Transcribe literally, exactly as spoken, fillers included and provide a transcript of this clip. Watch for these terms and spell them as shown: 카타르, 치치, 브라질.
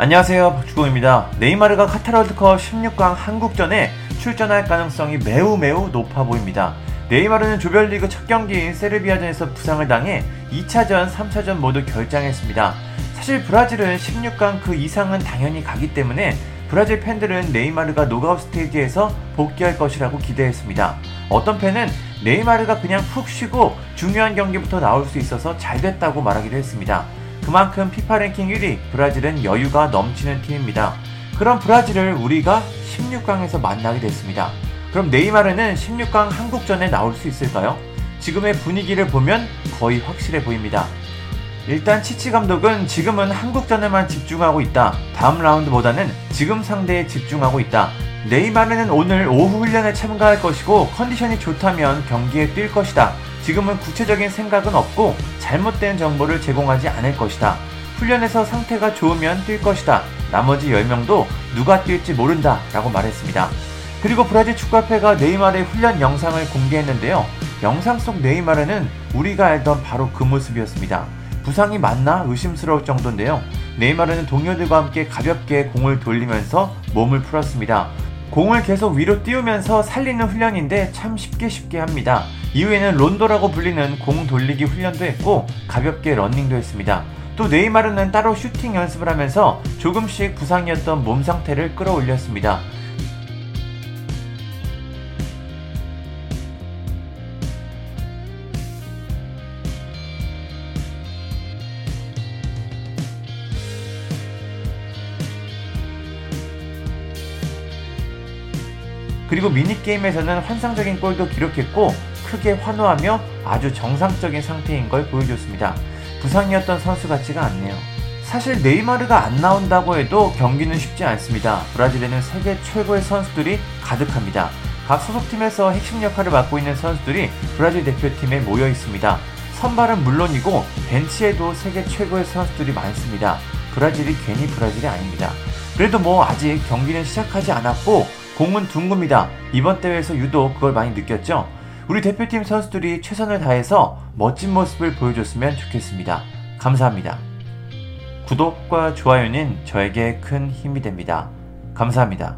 안녕하세요, 박주공입니다. 네이마르가 카타르 월드컵 십육 강 한국전에 출전할 가능성이 매우 매우 높아 보입니다. 네이마르는 조별리그 첫 경기인 세르비아전에서 부상을 당해 이 차전, 삼 차전 모두 결장했습니다. 사실 브라질은 십육 강 그 이상은 당연히 가기 때문에 브라질 팬들은 네이마르가 녹아웃 스테이지에서 복귀할 것이라고 기대했습니다. 어떤 팬은 네이마르가 그냥 푹 쉬고 중요한 경기부터 나올 수 있어서 잘 됐다고 말하기도 했습니다. 그만큼 피파 랭킹 일 위, 브라질은 여유가 넘치는 팀입니다. 그럼 브라질을 우리가 십육 강에서 만나게 됐습니다. 그럼 네이마르는 십육 강 한국전에 나올 수 있을까요? 지금의 분위기를 보면 거의 확실해 보입니다. 일단 치치 감독은 지금은 한국전에만 집중하고 있다. 다음 라운드보다는 지금 상대에 집중하고 있다. 네이마르는 오늘 오후 훈련에 참가할 것이고 컨디션이 좋다면 경기에 뛸 것이다. 지금은 구체적인 생각은 없고 잘못된 정보를 제공하지 않을 것이다. 훈련에서 상태가 좋으면 뛸 것이다. 나머지 열 명도 누가 뛸지 모른다 라고 말했습니다. 그리고 브라질 축구협회가 네이마르의 훈련 영상을 공개했는데요. 영상 속 네이마르는 우리가 알던 바로 그 모습이었습니다. 부상이 맞나 의심스러울 정도인데요. 네이마르는 동료들과 함께 가볍게 공을 돌리면서 몸을 풀었습니다. 공을 계속 위로 띄우면서 살리는 훈련인데 참 쉽게 쉽게 합니다. 이후에는 론도라고 불리는 공 돌리기 훈련도 했고 가볍게 러닝도 했습니다. 또 네이마르는 따로 슈팅 연습을 하면서 조금씩 부상이었던 몸 상태를 끌어올렸습니다. 그리고 미니게임에서는 환상적인 골도 기록했고 크게 환호하며 아주 정상적인 상태인 걸 보여줬습니다. 부상이었던 선수 같지가 않네요. 사실 네이마르가 안 나온다고 해도 경기는 쉽지 않습니다. 브라질에는 세계 최고의 선수들이 가득합니다. 각 소속팀에서 핵심 역할을 맡고 있는 선수들이 브라질 대표팀에 모여 있습니다. 선발은 물론이고 벤치에도 세계 최고의 선수들이 많습니다. 브라질이 괜히 브라질이 아닙니다. 그래도 뭐 아직 경기는 시작하지 않았고 공은 둥굽니다. 이번 대회에서 유독 그걸 많이 느꼈죠? 우리 대표팀 선수들이 최선을 다해서 멋진 모습을 보여줬으면 좋겠습니다. 감사합니다. 구독과 좋아요는 저에게 큰 힘이 됩니다. 감사합니다.